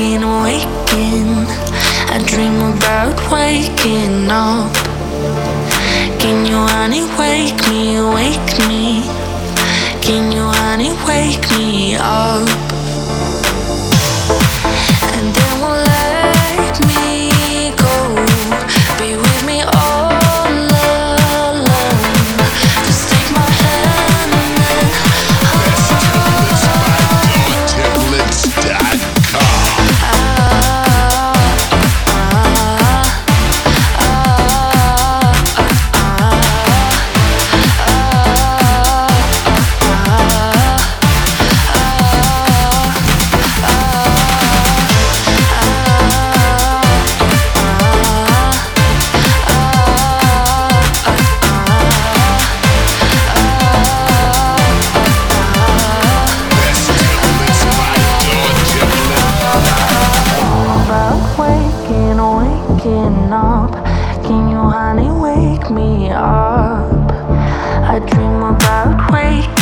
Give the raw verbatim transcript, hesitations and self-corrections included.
waking, waking. I dream about waking up. Can you honey wake me, wake me? Can you honey wake me up? And then we'll let me go. Be with me all alone. Just take my hand and hold on. Up. Can you honey wake me up? I dream about waking